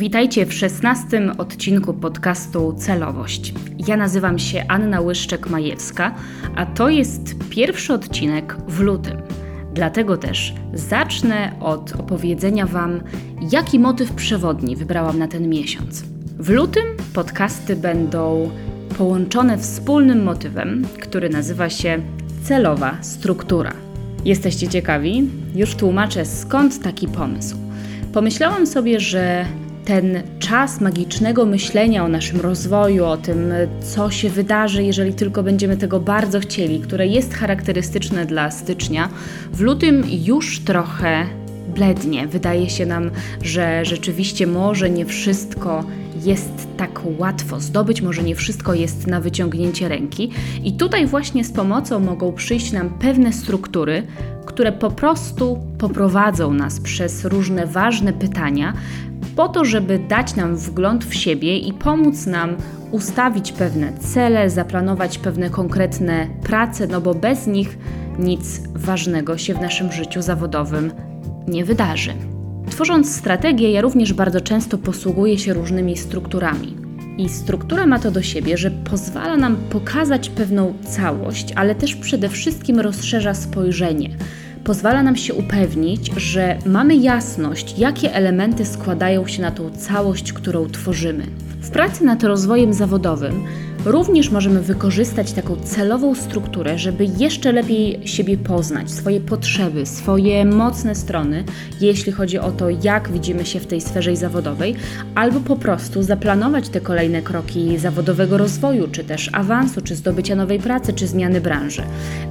Witajcie w 16. odcinku podcastu Celowość. Ja nazywam się Anna Łyszczek-Majewska, a to jest pierwszy odcinek w lutym. Dlatego też zacznę od opowiedzenia Wam, jaki motyw przewodni wybrałam na ten miesiąc. W lutym podcasty będą połączone wspólnym motywem, który nazywa się Celowa Struktura. Jesteście ciekawi? Już tłumaczę, skąd taki pomysł. Pomyślałam sobie, że ten czas magicznego myślenia o naszym rozwoju, o tym, co się wydarzy, jeżeli tylko będziemy tego bardzo chcieli, które jest charakterystyczne dla stycznia, w lutym już trochę blednie. Wydaje się nam, że rzeczywiście może nie wszystko jest tak łatwo zdobyć, może nie wszystko jest na wyciągnięcie ręki. I tutaj właśnie z pomocą mogą przyjść nam pewne struktury, które po prostu poprowadzą nas przez różne ważne pytania, po to, żeby dać nam wgląd w siebie i pomóc nam ustawić pewne cele, zaplanować pewne konkretne prace, no bo bez nich nic ważnego się w naszym życiu zawodowym nie wydarzy. Tworząc strategię, ja również bardzo często posługuję się różnymi strukturami. I struktura ma to do siebie, że pozwala nam pokazać pewną całość, ale też przede wszystkim rozszerza spojrzenie. Pozwala nam się upewnić, że mamy jasność, jakie elementy składają się na tą całość, którą tworzymy. W pracy nad rozwojem zawodowym również możemy wykorzystać taką celową strukturę, żeby jeszcze lepiej siebie poznać, swoje potrzeby, swoje mocne strony, jeśli chodzi o to, jak widzimy się w tej sferze zawodowej, albo po prostu zaplanować te kolejne kroki zawodowego rozwoju, czy też awansu, czy zdobycia nowej pracy, czy zmiany branży.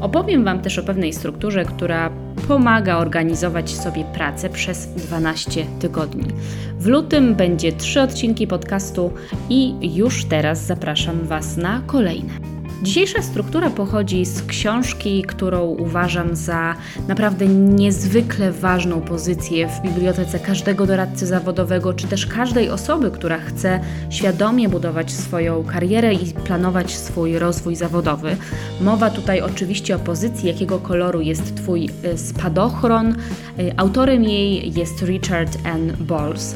Opowiem Wam też o pewnej strukturze, która pomaga organizować sobie pracę przez 12 tygodni. W lutym będzie 3 odcinki podcastu i już teraz zapraszam Was na kolejne. Dzisiejsza struktura pochodzi z książki, którą uważam za naprawdę niezwykle ważną pozycję w bibliotece każdego doradcy zawodowego, czy też każdej osoby, która chce świadomie budować swoją karierę i planować swój rozwój zawodowy. Mowa tutaj oczywiście o pozycji, jakiego koloru jest Twój spadochron. Autorem jej jest Richard N. Bolles.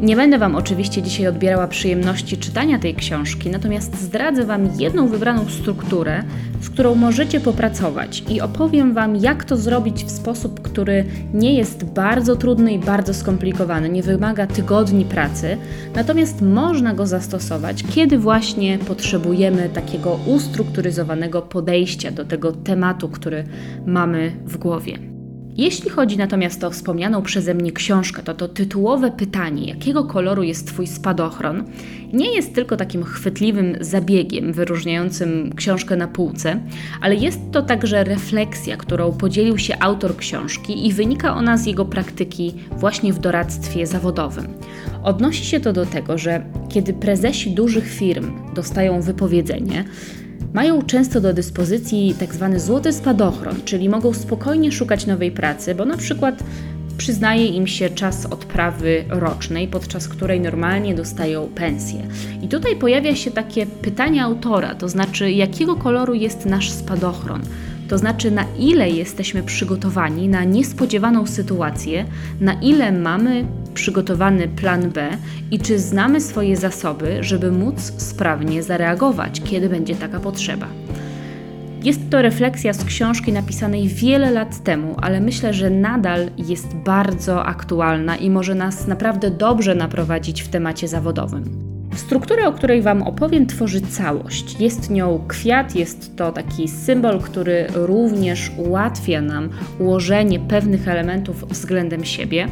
Nie będę Wam oczywiście dzisiaj odbierała przyjemności czytania tej książki, natomiast zdradzę Wam jedną wybraną strukturę, z którą możecie popracować i opowiem Wam, jak to zrobić w sposób, który nie jest bardzo trudny i bardzo skomplikowany, nie wymaga tygodni pracy, natomiast można go zastosować, kiedy właśnie potrzebujemy takiego ustrukturyzowanego podejścia do tego tematu, który mamy w głowie. Jeśli chodzi natomiast o wspomnianą przeze mnie książkę, to tytułowe pytanie, jakiego koloru jest Twój spadochron, nie jest tylko takim chwytliwym zabiegiem wyróżniającym książkę na półce, ale jest to także refleksja, którą podzielił się autor książki i wynika ona z jego praktyki właśnie w doradztwie zawodowym. Odnosi się to do tego, że kiedy prezesi dużych firm dostają wypowiedzenie, mają często do dyspozycji tzw. złoty spadochron, czyli mogą spokojnie szukać nowej pracy, bo na przykład przyznaje im się czas odprawy rocznej, podczas której normalnie dostają pensję. I tutaj pojawia się takie pytanie autora, to znaczy jakiego koloru jest nasz spadochron? To znaczy na ile jesteśmy przygotowani na niespodziewaną sytuację, na ile mamy przygotowany plan B i czy znamy swoje zasoby, żeby móc sprawnie zareagować, kiedy będzie taka potrzeba. Jest to refleksja z książki napisanej wiele lat temu, ale myślę, że nadal jest bardzo aktualna i może nas naprawdę dobrze naprowadzić w temacie zawodowym. Struktura, o której Wam opowiem, tworzy całość. Jest nią kwiat, jest to taki symbol, który również ułatwia nam ułożenie pewnych elementów względem siebie.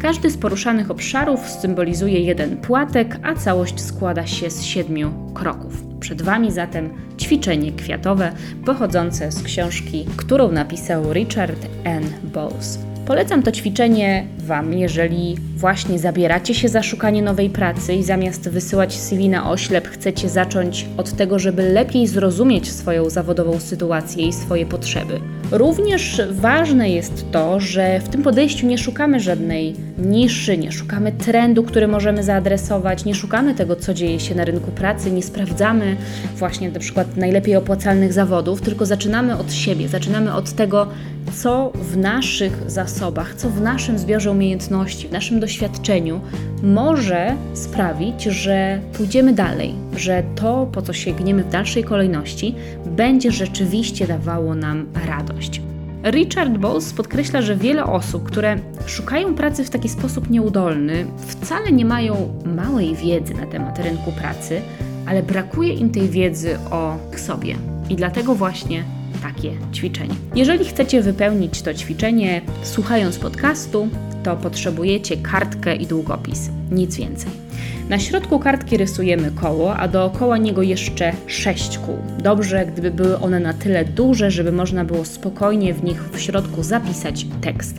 Każdy z poruszanych obszarów symbolizuje jeden płatek, a całość składa się z 7 kroków. Przed Wami zatem ćwiczenie kwiatowe pochodzące z książki, którą napisał Richard N. Bolles. Polecam to ćwiczenie Wam, jeżeli właśnie zabieracie się za szukanie nowej pracy i zamiast wysyłać CV na oślep chcecie zacząć od tego, żeby lepiej zrozumieć swoją zawodową sytuację i swoje potrzeby. Również ważne jest to, że w tym podejściu nie szukamy żadnej niszy, nie szukamy trendu, który możemy zaadresować, nie szukamy tego, co dzieje się na rynku pracy, nie sprawdzamy właśnie na przykład najlepiej opłacalnych zawodów, tylko zaczynamy od siebie, zaczynamy od tego, co w naszych zasobach, co w naszym zbiorze umiejętności, w naszym doświadczeniu może sprawić, że pójdziemy dalej, że to, po co sięgniemy w dalszej kolejności, będzie rzeczywiście dawało nam radość. Richard Bolles podkreśla, że wiele osób, które szukają pracy w taki sposób nieudolny, wcale nie mają małej wiedzy na temat rynku pracy, ale brakuje im tej wiedzy o sobie. I dlatego właśnie takie ćwiczenie. Jeżeli chcecie wypełnić to ćwiczenie słuchając podcastu, to potrzebujecie kartkę i długopis, nic więcej. Na środku kartki rysujemy koło, a dookoła niego jeszcze 6 kół. Dobrze, gdyby były one na tyle duże, żeby można było spokojnie w nich w środku zapisać tekst.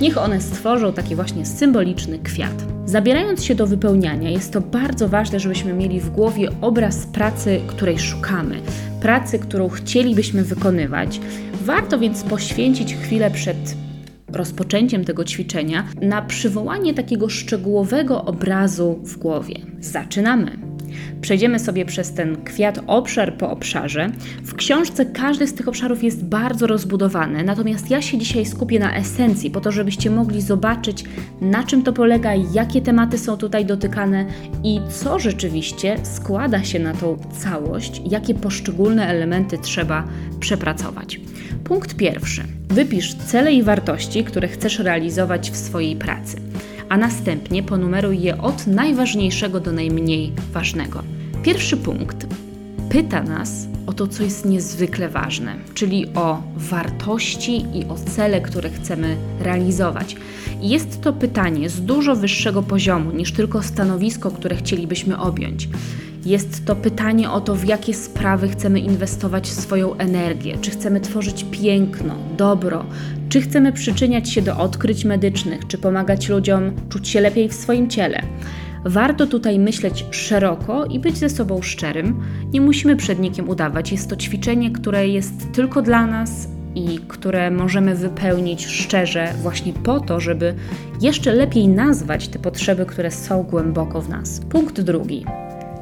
Niech one stworzą taki właśnie symboliczny kwiat. Zabierając się do wypełniania, jest to bardzo ważne, żebyśmy mieli w głowie obraz pracy, której szukamy, pracy, którą chcielibyśmy wykonywać. Warto więc poświęcić chwilę przed rozpoczęciem tego ćwiczenia na przywołanie takiego szczegółowego obrazu w głowie. Zaczynamy! Przejdziemy sobie przez ten kwiat obszar po obszarze. W książce każdy z tych obszarów jest bardzo rozbudowany, natomiast ja się dzisiaj skupię na esencji, po to, żebyście mogli zobaczyć, na czym to polega, jakie tematy są tutaj dotykane i co rzeczywiście składa się na tą całość, jakie poszczególne elementy trzeba przepracować. Punkt pierwszy. Wypisz cele i wartości, które chcesz realizować w swojej pracy, a następnie ponumeruj je od najważniejszego do najmniej ważnego. Pierwszy punkt pyta nas o to, co jest niezwykle ważne, czyli o wartości i o cele, które chcemy realizować. Jest to pytanie z dużo wyższego poziomu niż tylko stanowisko, które chcielibyśmy objąć. Jest to pytanie o to, w jakie sprawy chcemy inwestować swoją energię, czy chcemy tworzyć piękno, dobro, czy chcemy przyczyniać się do odkryć medycznych, czy pomagać ludziom czuć się lepiej w swoim ciele. Warto tutaj myśleć szeroko i być ze sobą szczerym. Nie musimy przed nikim udawać. Jest to ćwiczenie, które jest tylko dla nas i które możemy wypełnić szczerze właśnie po to, żeby jeszcze lepiej nazwać te potrzeby, które są głęboko w nas. Punkt drugi.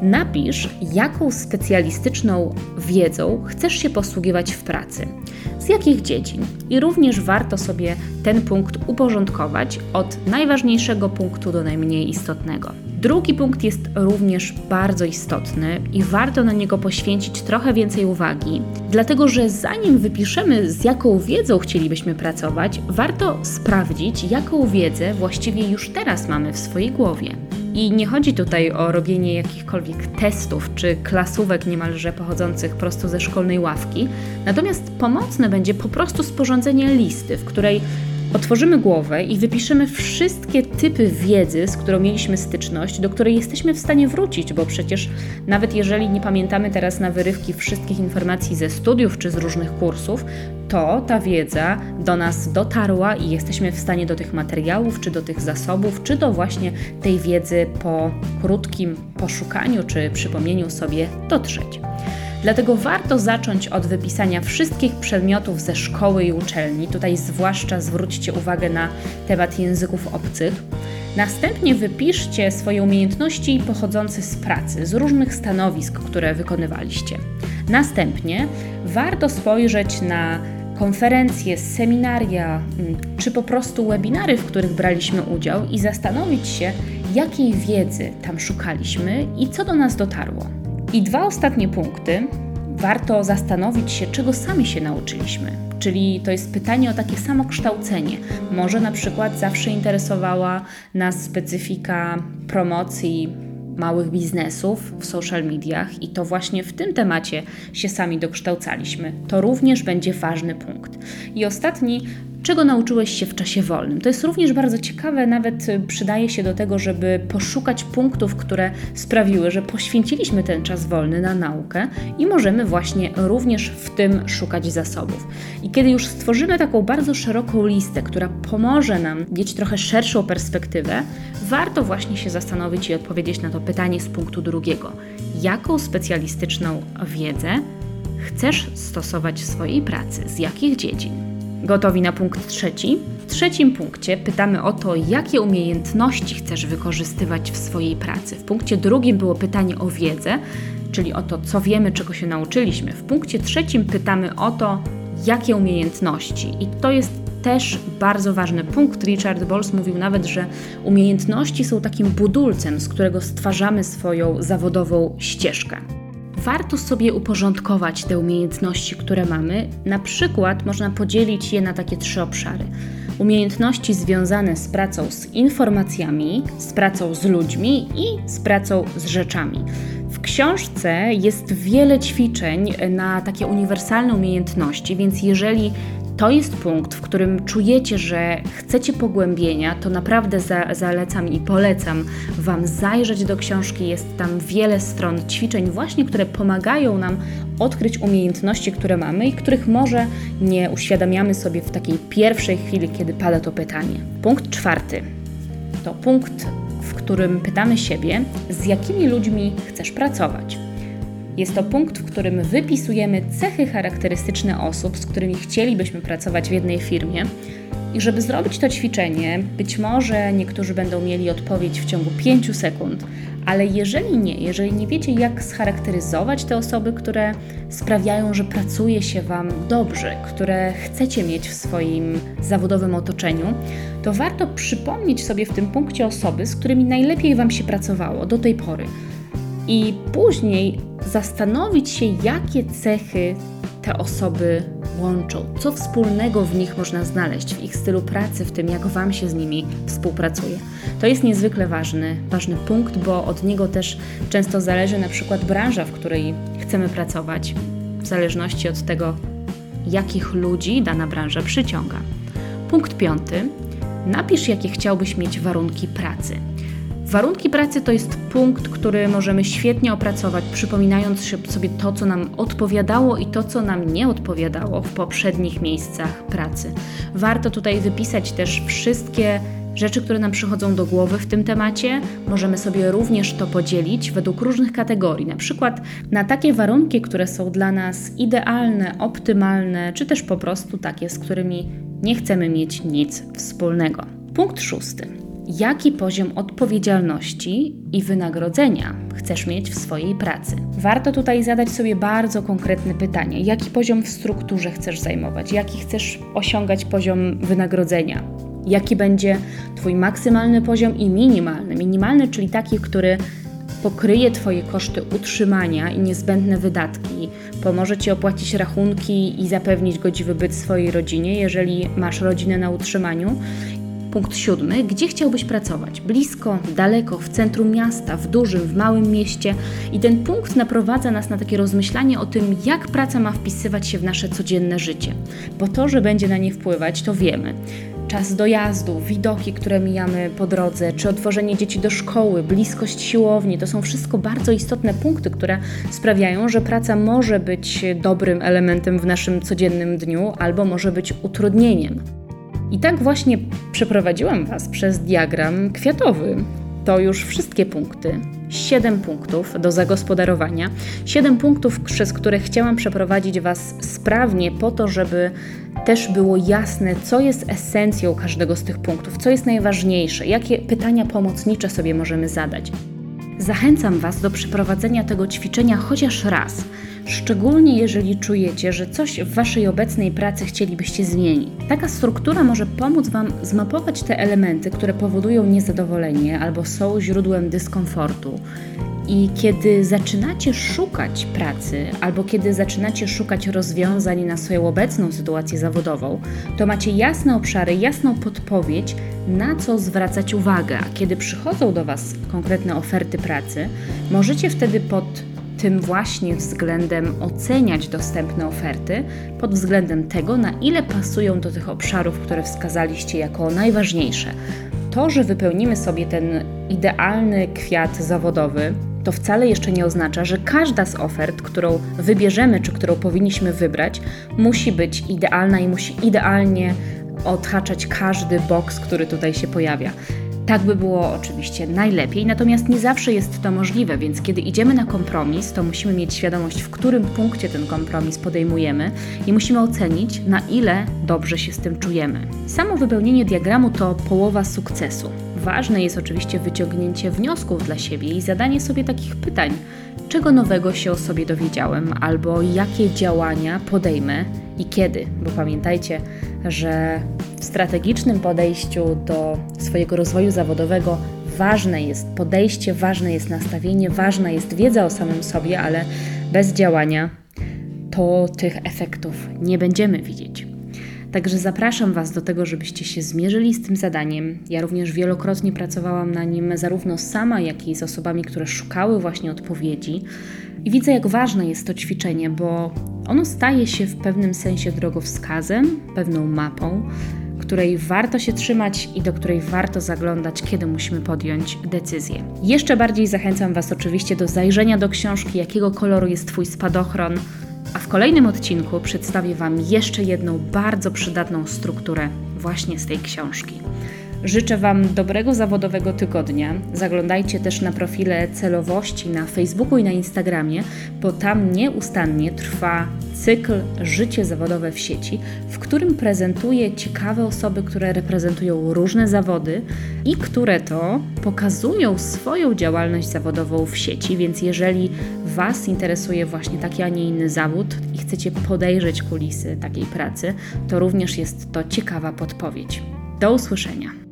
Napisz, jaką specjalistyczną wiedzą chcesz się posługiwać w pracy, z jakich dziedzin. I również warto sobie ten punkt uporządkować od najważniejszego punktu do najmniej istotnego. Drugi punkt jest również bardzo istotny i warto na niego poświęcić trochę więcej uwagi, dlatego że zanim wypiszemy, z jaką wiedzą chcielibyśmy pracować, warto sprawdzić, jaką wiedzę właściwie już teraz mamy w swojej głowie. I nie chodzi tutaj o robienie jakichkolwiek testów czy klasówek niemalże pochodzących prosto ze szkolnej ławki, natomiast pomocne będzie po prostu sporządzenie listy, w której otworzymy głowę i wypiszemy wszystkie typy wiedzy, z którą mieliśmy styczność, do której jesteśmy w stanie wrócić, bo przecież nawet jeżeli nie pamiętamy teraz na wyrywki wszystkich informacji ze studiów czy z różnych kursów, to ta wiedza do nas dotarła i jesteśmy w stanie do tych materiałów, czy do tych zasobów, czy do właśnie tej wiedzy po krótkim poszukaniu czy przypomnieniu sobie dotrzeć. Dlatego warto zacząć od wypisania wszystkich przedmiotów ze szkoły i uczelni. Tutaj zwłaszcza zwróćcie uwagę na temat języków obcych. Następnie wypiszcie swoje umiejętności pochodzące z pracy, z różnych stanowisk, które wykonywaliście. Następnie warto spojrzeć na konferencje, seminaria, czy po prostu webinary, w których braliśmy udział i zastanowić się, jakiej wiedzy tam szukaliśmy i co do nas dotarło. I dwa ostatnie punkty. Warto zastanowić się, czego sami się nauczyliśmy. Czyli to jest pytanie o takie samokształcenie. Może na przykład zawsze interesowała nas specyfika promocji małych biznesów w social mediach i to właśnie w tym temacie się sami dokształcaliśmy. To również będzie ważny punkt. I ostatni, czego nauczyłeś się w czasie wolnym? To jest również bardzo ciekawe, nawet przydaje się do tego, żeby poszukać punktów, które sprawiły, że poświęciliśmy ten czas wolny na naukę i możemy właśnie również w tym szukać zasobów. I kiedy już stworzymy taką bardzo szeroką listę, która pomoże nam mieć trochę szerszą perspektywę, warto właśnie się zastanowić i odpowiedzieć na to pytanie z punktu drugiego. Jaką specjalistyczną wiedzę chcesz stosować w swojej pracy? Z jakich dziedzin? Gotowi na punkt trzeci? W trzecim punkcie pytamy o to, jakie umiejętności chcesz wykorzystywać w swojej pracy. W punkcie drugim było pytanie o wiedzę, czyli o to, co wiemy, czego się nauczyliśmy. W punkcie trzecim pytamy o to, jakie umiejętności. I to jest też bardzo ważny punkt. Richard Bolles mówił nawet, że umiejętności są takim budulcem, z którego stwarzamy swoją zawodową ścieżkę. Warto sobie uporządkować te umiejętności, które mamy. Na przykład można podzielić je na takie 3 obszary. Umiejętności związane z pracą z informacjami, z pracą z ludźmi i z pracą z rzeczami. W książce jest wiele ćwiczeń na takie uniwersalne umiejętności, więc jeżeli to jest punkt, w którym czujecie, że chcecie pogłębienia, to naprawdę zalecam i polecam Wam zajrzeć do książki. Jest tam wiele stron ćwiczeń właśnie, które pomagają nam odkryć umiejętności, które mamy i których może nie uświadamiamy sobie w takiej pierwszej chwili, kiedy pada to pytanie. Punkt 4 to punkt, w którym pytamy siebie, z jakimi ludźmi chcesz pracować. Jest to punkt, w którym wypisujemy cechy charakterystyczne osób, z którymi chcielibyśmy pracować w jednej firmie. I żeby zrobić to ćwiczenie, być może niektórzy będą mieli odpowiedź w ciągu 5 sekund, ale jeżeli nie wiecie, jak scharakteryzować te osoby, które sprawiają, że pracuje się Wam dobrze, które chcecie mieć w swoim zawodowym otoczeniu, to warto przypomnieć sobie w tym punkcie osoby, z którymi najlepiej Wam się pracowało do tej pory. I później zastanowić się, jakie cechy te osoby łączą, co wspólnego w nich można znaleźć, w ich stylu pracy, w tym, jak Wam się z nimi współpracuje. To jest niezwykle ważny punkt, bo od niego też często zależy na przykład branża, w której chcemy pracować, w zależności od tego, jakich ludzi dana branża przyciąga. Punkt 5. Napisz, jakie chciałbyś mieć warunki pracy. Warunki pracy to jest punkt, który możemy świetnie opracować, przypominając sobie to, co nam odpowiadało i to, co nam nie odpowiadało w poprzednich miejscach pracy. Warto tutaj wypisać też wszystkie rzeczy, które nam przychodzą do głowy w tym temacie. Możemy sobie również to podzielić według różnych kategorii, na przykład na takie warunki, które są dla nas idealne, optymalne, czy też po prostu takie, z którymi nie chcemy mieć nic wspólnego. Punkt 6. Jaki poziom odpowiedzialności i wynagrodzenia chcesz mieć w swojej pracy? Warto tutaj zadać sobie bardzo konkretne pytanie. Jaki poziom w strukturze chcesz zajmować? Jaki chcesz osiągać poziom wynagrodzenia? Jaki będzie Twój maksymalny poziom i minimalny? Minimalny, czyli taki, który pokryje Twoje koszty utrzymania i niezbędne wydatki, pomoże Ci opłacić rachunki i zapewnić godziwy byt swojej rodzinie, jeżeli masz rodzinę na utrzymaniu. Punkt 7. Gdzie chciałbyś pracować? Blisko, daleko, w centrum miasta, w dużym, w małym mieście. I ten punkt naprowadza nas na takie rozmyślanie o tym, jak praca ma wpisywać się w nasze codzienne życie. Bo to, że będzie na nie wpływać, to wiemy. Czas dojazdu, widoki, które mijamy po drodze, czy odwożenie dzieci do szkoły, bliskość siłowni, to są wszystko bardzo istotne punkty, które sprawiają, że praca może być dobrym elementem w naszym codziennym dniu albo może być utrudnieniem. I tak właśnie przeprowadziłam Was przez diagram kwiatowy. To już wszystkie punkty. 7 punktów do zagospodarowania. 7 punktów, przez które chciałam przeprowadzić Was sprawnie po to, żeby też było jasne, co jest esencją każdego z tych punktów, co jest najważniejsze, jakie pytania pomocnicze sobie możemy zadać. Zachęcam Was do przeprowadzenia tego ćwiczenia chociaż raz, szczególnie jeżeli czujecie, że coś w Waszej obecnej pracy chcielibyście zmienić. Taka struktura może pomóc Wam zmapować te elementy, które powodują niezadowolenie albo są źródłem dyskomfortu. I kiedy zaczynacie szukać pracy albo kiedy zaczynacie szukać rozwiązań na swoją obecną sytuację zawodową, to macie jasne obszary, jasną podpowiedź, na co zwracać uwagę. A kiedy przychodzą do Was konkretne oferty pracy, możecie wtedy pod tym właśnie względem oceniać dostępne oferty, pod względem tego, na ile pasują do tych obszarów, które wskazaliście jako najważniejsze. To, że wypełnimy sobie ten idealny kwiat zawodowy, to wcale jeszcze nie oznacza, że każda z ofert, którą wybierzemy, czy którą powinniśmy wybrać, musi być idealna i musi idealnie odhaczać każdy boks, który tutaj się pojawia. Tak by było oczywiście najlepiej, natomiast nie zawsze jest to możliwe, więc kiedy idziemy na kompromis, to musimy mieć świadomość, w którym punkcie ten kompromis podejmujemy i musimy ocenić, na ile dobrze się z tym czujemy. Samo wypełnienie diagramu to połowa sukcesu. Ważne jest oczywiście wyciągnięcie wniosków dla siebie i zadanie sobie takich pytań. czego nowego się o sobie dowiedziałem, albo jakie działania podejmę i kiedy, bo pamiętajcie, że w strategicznym podejściu do swojego rozwoju zawodowego ważne jest podejście, ważne jest nastawienie, ważna jest wiedza o samym sobie, ale bez działania to tych efektów nie będziemy widzieć. Także zapraszam Was do tego, żebyście się zmierzyli z tym zadaniem. Ja również wielokrotnie pracowałam na nim zarówno sama, jak i z osobami, które szukały właśnie odpowiedzi. I widzę, jak ważne jest to ćwiczenie, bo ono staje się w pewnym sensie drogowskazem, pewną mapą, której warto się trzymać i do której warto zaglądać, kiedy musimy podjąć decyzję. Jeszcze bardziej zachęcam Was oczywiście do zajrzenia do książki, jakiego koloru jest Twój spadochron, a w kolejnym odcinku przedstawię Wam jeszcze jedną bardzo przydatną strukturę właśnie z tej książki. Życzę Wam dobrego zawodowego tygodnia. Zaglądajcie też na profile celowości na Facebooku i na Instagramie, bo tam nieustannie trwa cykl Życie zawodowe w sieci, w którym prezentuję ciekawe osoby, które reprezentują różne zawody i które to pokazują swoją działalność zawodową w sieci, więc jeżeli Was interesuje właśnie taki, a nie inny zawód i chcecie podejrzeć kulisy takiej pracy, to również jest to ciekawa podpowiedź. Do usłyszenia.